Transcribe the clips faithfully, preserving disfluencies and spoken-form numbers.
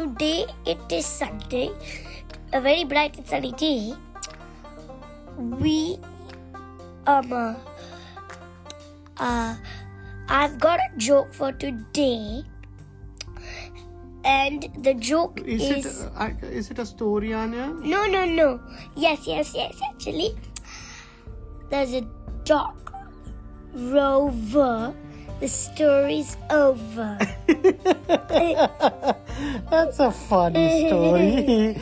Today it is Sunday, a very bright and sunny day. We, um, uh, uh, I've got a joke for today. And the joke is... Is it, uh, is it a story, Anya? No, no, no. Yes, yes, yes, actually. There's a dark rover. The story's over. That's a funny story.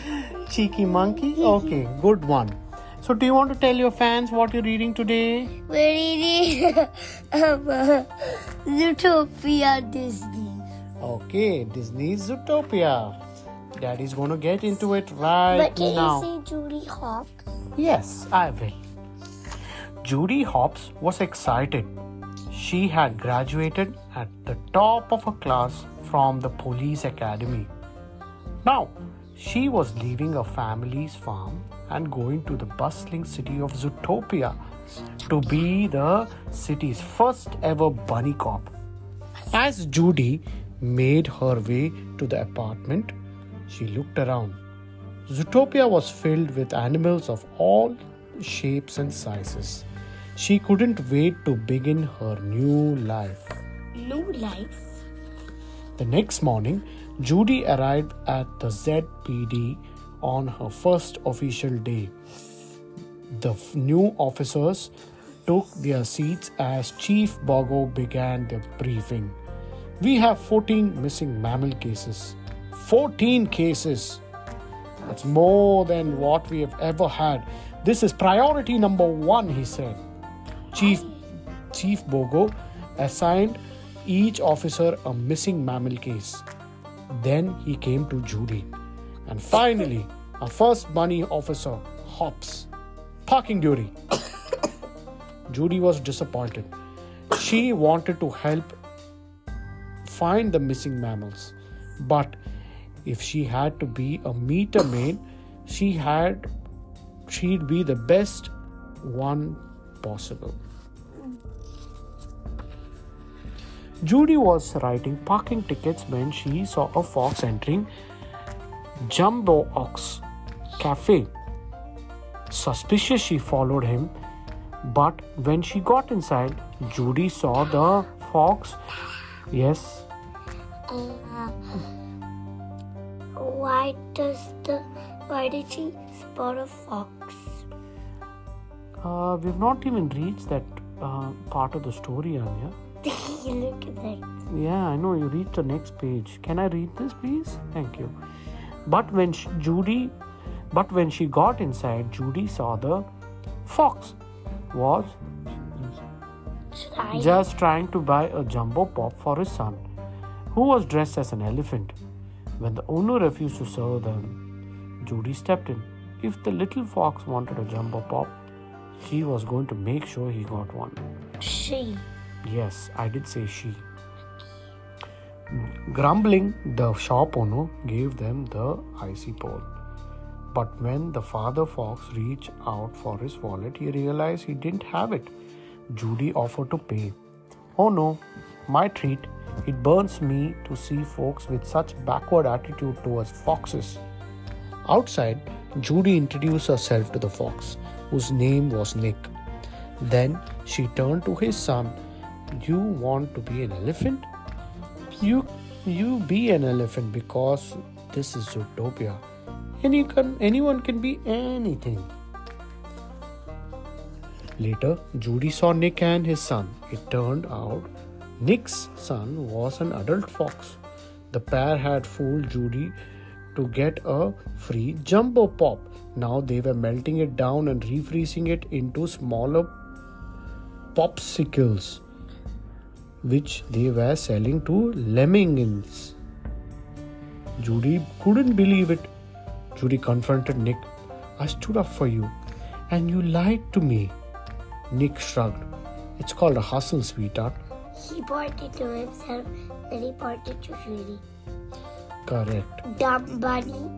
Cheeky monkey. Okay, good one. So, do you want to tell your fans what you're reading today? We're reading um, uh, Zootopia Disney. Okay, Disney's Zootopia. Daddy's gonna get into it right now. But can now. you say Judy Hopps? Yes, I will. Judy Hopps was excited. She had graduated at the top of her class from the police academy. Now, she was leaving her family's farm and going to the bustling city of Zootopia to be the city's first ever bunny cop. As Judy made her way to the apartment, she looked around. Zootopia was filled with animals of all shapes and sizes. She couldn't wait to begin her new life. New life? The next morning, Judy arrived at the Z P D on her first official day. The new officers took their seats as Chief Bogo began the briefing. We have fourteen missing mammal cases. fourteen cases! That's more than what we have ever had. This is priority number one, he said. Chief, Chief Bogo assigned each officer a missing mammal case. Then he came to Judy. And finally, our first bunny officer, Hopps. Parking duty. Judy was disappointed. She wanted to help find the missing mammals. But if she had to be a meter maid, she had, she'd be the best one possible. Judy was writing parking tickets when she saw a fox entering Jumbo Ox Cafe. Suspicious, she followed him, but when she got inside, Judy saw the fox. Yes? Uh, why does the... Why did she spot a fox? Uh, we've not even reached that uh, part of the story, Anya. You look at that. Yeah, I know. You reached the next page. Can I read this, please? Thank you. But when she, Judy, but when she got inside, Judy saw the fox was trying. just trying to buy a jumbo pop for his son, who was dressed as an elephant. When the owner refused to serve them, Judy stepped in. If the little fox wanted a jumbo pop, she was going to make sure he got one. She. Yes, I did say she. Grumbling, the shop owner gave them the icy pole. But when the father fox reached out for his wallet, he realized he didn't have it. Judy offered to pay. Oh no, my treat. It burns me to see folks with such backward attitude towards foxes. Outside, Judy introduced herself to the fox, whose name was Nick. Then she turned to his son. You want to be an elephant? You you be an elephant because this is Zootopia. And you can, anyone can be anything. Later, Judy saw Nick and his son. It turned out Nick's son was an adult fox. The pair had fooled Judy to get a free jumbo pop. Now they were melting it down and refreezing it into smaller popsicles, which they were selling to lemmings. Judy couldn't believe it. Judy confronted Nick. I stood up for you and you lied to me. Nick shrugged. It's called a hustle, sweetheart. He bought it to himself, then he bought it to Judy. Correct. Dumb bunny.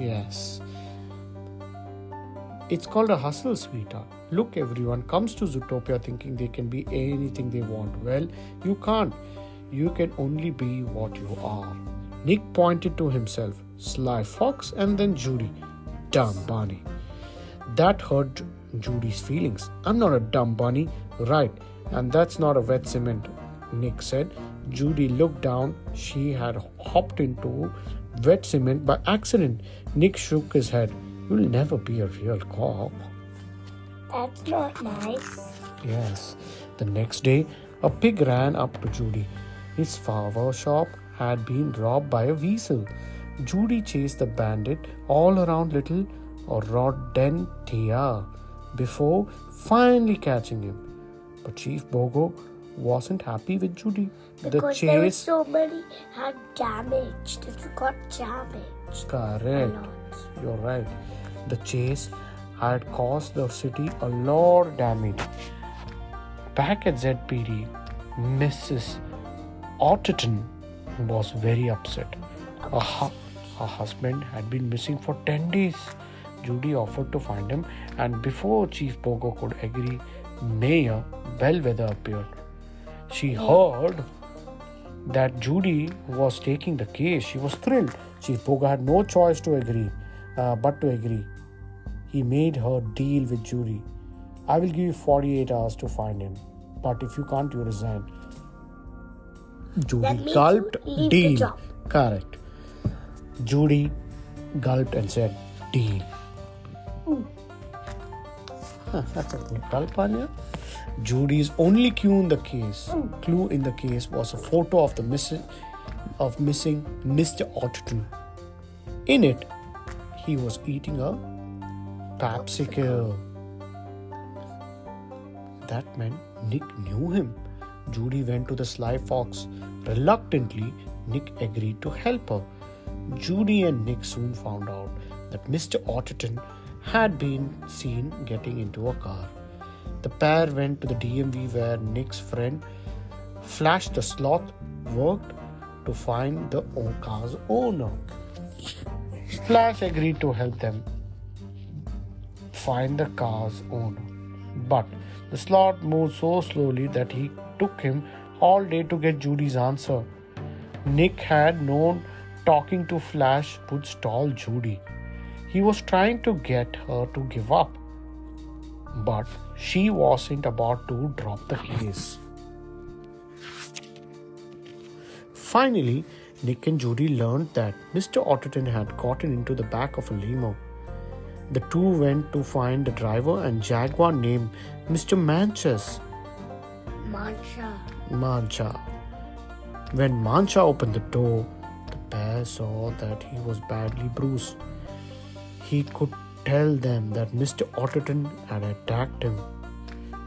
Yes. It's called a hustle, sweetheart. Look, everyone comes to Zootopia thinking they can be anything they want. Well, you can't. You can only be what you are. Nick pointed to himself, Sly Fox, and then Judy. Dumb Barney. That hurt Judy's feelings. I'm not a dumb bunny. Right, and that's not a wet cement, Nick said. Judy looked down. She had hopped into wet cement by accident. Nick shook his head. You'll never be a real cop. That's not nice. Yes. The next day, a pig ran up to Judy. His flower shop had been robbed by a weasel. Judy chased the bandit all around Little Rodentia before finally catching him. But Chief Bogo wasn't happy with Judy. Because the chase... there were so many had damaged. It got damaged. Correct. You're right. The chase had caused the city a lot of damage. Back at Z P D, Missus Otterton was very upset. Aha, her husband had been missing for ten days. Judy offered to find him, and before Chief Bogo could agree, Mayor Bellwether appeared. She heard that Judy was taking the case. She was thrilled. Chief Bogo had no choice to agree, uh, but to agree. He made her deal with Judy. I will give you forty-eight hours to find him, but if you can't, you resign. Judy gulped. Deal. Correct. Judy gulped and said, deal. Mm. Huh, that's a good gulp, Anya. Judy's only clue in the case, mm. clue in the case was a photo of the missing, of missing Mister Otterton. In it, he was eating a Papsicle. That meant Nick knew him. Judy went to the Sly Fox. Reluctantly, Nick agreed to help her. Judy and Nick soon found out that Mister Otterton had been seen getting into a car. The pair went to the D M V where Nick's friend Flash the Sloth worked to find the car's owner. Flash agreed to help them find the car's owner. But the Sloth moved so slowly that he took him all day to get Judy's answer. Nick had known talking to Flash would stall Judy. He was trying to get her to give up, but she wasn't about to drop the case. Finally, Nick and Judy learned that Mister Otterton had gotten into the back of a limo. The two went to find the driver and jaguar named Mister Mancha's. Mancha. Mancha. When Mancha opened the door, the pair saw that he was badly bruised. He could tell them that Mister Otterton had attacked him.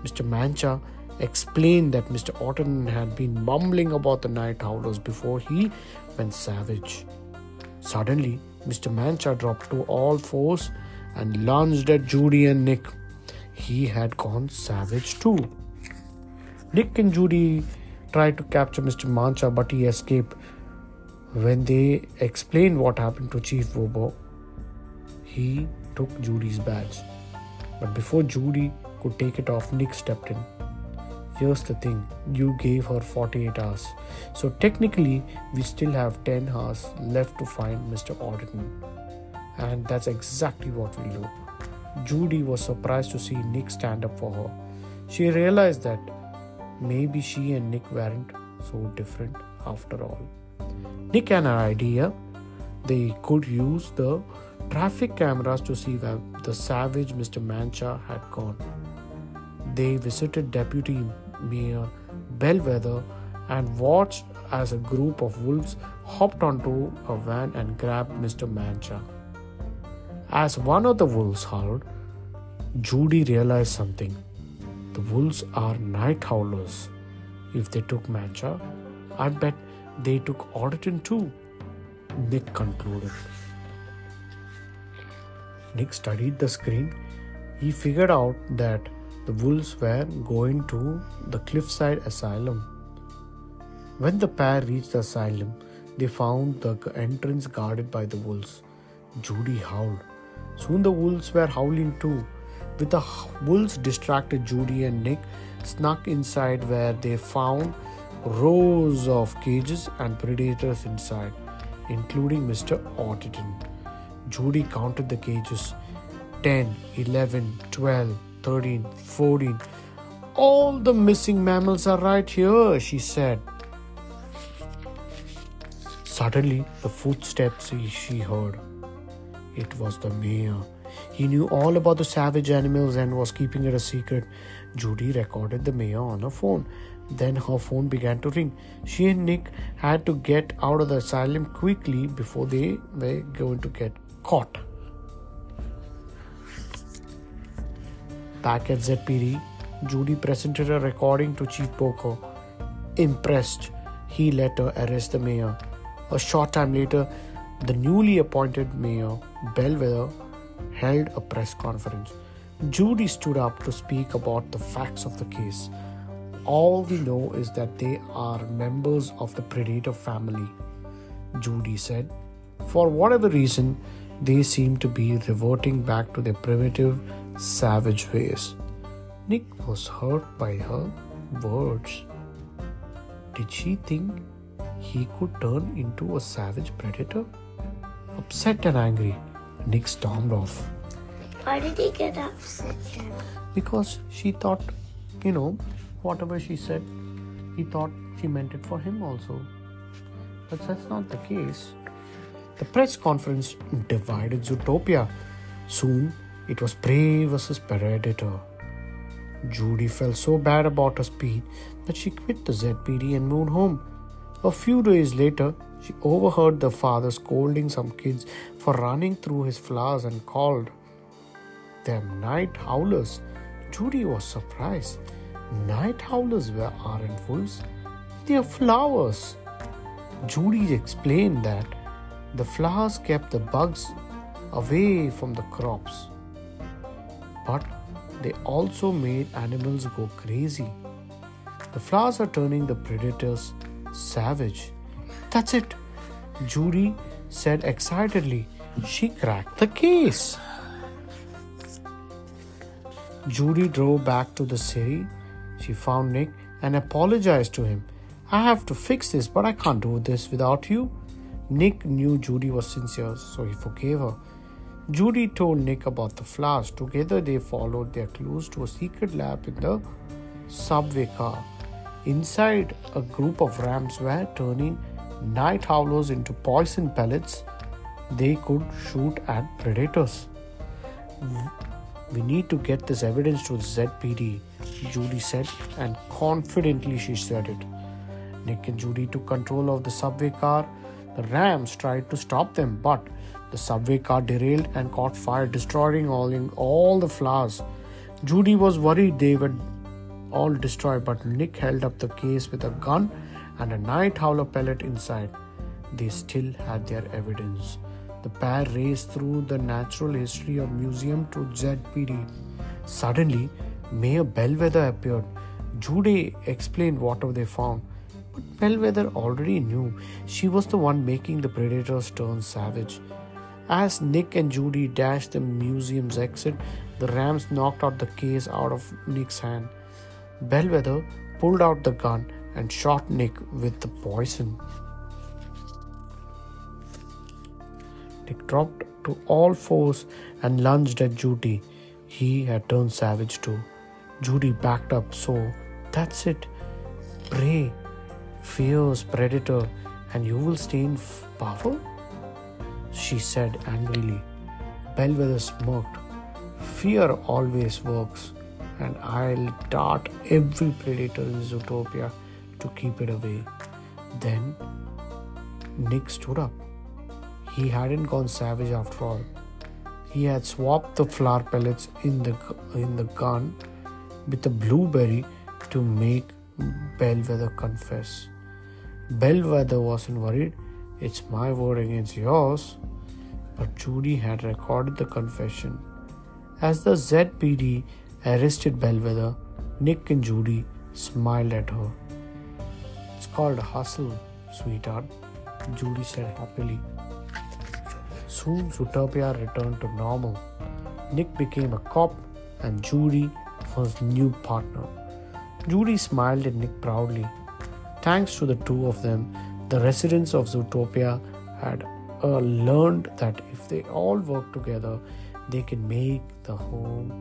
Mister Mancha explained that Mister Otterton had been mumbling about the night howlers before he went savage. Suddenly, Mister Mancha dropped to all fours and lunged at Judy and Nick. He had gone savage too. Nick and Judy tried to capture Mister Mancha, but he escaped. When they explained what happened to Chief Bobo, he took Judy's badge. But before Judy could take it off, Nick stepped in. Here's the thing, you gave her forty-eight hours. So technically, we still have ten hours left to find Mister Otterton. And that's exactly what we'll do. Judy was surprised to see Nick stand up for her. She realized that maybe she and Nick weren't so different after all. Nick had an idea. They could use the traffic cameras to see where the savage Mister Mancha had gone. They visited Deputy Mayor Bellwether and watched as a group of wolves hopped onto a van and grabbed Mister Mancha. As one of the wolves howled, Judy realized something. The wolves are night howlers. If they took Mancha, I bet they took Otterton too, Nick concluded. Nick studied the screen. He figured out that the wolves were going to the cliffside asylum. When the pair reached the asylum, they found the entrance guarded by the wolves. Judy howled. Soon the wolves were howling too. With the wolves distracted, Judy and Nick snuck inside where they found rows of cages and predators inside. including Mister Otterton. Judy counted the cages. ten, eleven, twelve, thirteen, fourteen. All the missing mammals are right here, she said. Suddenly, the footsteps she heard. It was the mayor. He knew all about the savage animals and was keeping it a secret. Judy recorded the mayor on her phone. Then her phone began to ring. She and Nick had to get out of the asylum quickly before they were going to get caught. Back at Z P D, Judy presented a recording to Chief Bogo. Impressed, he let her arrest the mayor. A short time later, the newly appointed mayor, Bellwether, held a press conference. Judy stood up to speak about the facts of the case. All we know is that they are members of the Predator family, Judy said. For whatever reason, they seem to be reverting back to their primitive, savage ways. Nick was hurt by her words. Did she think he could turn into a savage predator? Upset and angry, Nick stormed off. Why did he get upset? Because she thought, you know, whatever she said, he thought she meant it for him also. But that's not the case. The press conference divided Zootopia. Soon, it was prey versus predator. Judy felt so bad about her speech that she quit the Z P D and moved home. A few days later, she overheard the father scolding some kids for running through his flowers and called them night howlers. Judy was surprised. Night howlers were aren't wolves. They are flowers. Judy explained that the flowers kept the bugs away from the crops. But they also made animals go crazy. The flowers are turning the predators savage. That's it, Judy said excitedly. She cracked the case. Judy drove back to the city. She found Nick and apologized to him. I have to fix this, but I can't do this without you. Nick knew Judy was sincere, so he forgave her. Judy told Nick about the flowers. Together, they followed their clues to a secret lab in the subway car. Inside, a group of rams were turning night howlers into poison pellets they could shoot at predators. We need to get this evidence to Z P D, Judy said, and confidently she said it. Nick and Judy took control of the subway car. The rams tried to stop them, but the subway car derailed and caught fire, destroying all, in, all the flowers. Judy was worried they would all destroyed, but Nick held up the case with a gun and a night howler pellet inside. They still had their evidence. The pair raced through the Natural History of Museum to Z P D. Suddenly, Mayor Bellwether appeared. Judy explained what they found, but Bellwether already knew she was the one making the predators turn savage. As Nick and Judy dashed the museum's exit, the rams knocked out the case out of Nick's hand. Bellwether pulled out the gun and shot Nick with the poison. Nick dropped to all fours and lunged at Judy. He had turned savage too. Judy backed up, so that's it. Prey, fierce predator, and you will stay in power? She said angrily. Bellwether smirked. Fear always works. And I'll dart every predator in Zootopia to keep it away. Then, Nick stood up. He hadn't gone savage after all. He had swapped the flower pellets in the, in the gun with a blueberry to make Bellwether confess. Bellwether wasn't worried. It's my word against yours. But Judy had recorded the confession. As the Z P D arrested Bellwether, Nick and Judy smiled at her. It's called a hustle, sweetheart, Judy said happily. Soon, Zootopia returned to normal. Nick became a cop and Judy was new partner. Judy smiled at Nick proudly. Thanks to the two of them, the residents of Zootopia had uh, learned that if they all work together, they can make the home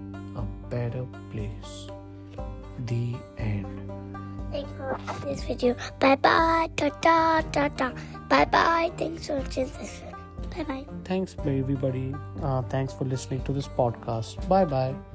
a better place. The end. Thanks for watching this video. Bye bye. Ta ta ta ta. Bye bye. Thanks for watching this. Bye bye. Thanks, everybody. Uh, thanks for listening to this podcast. Bye bye.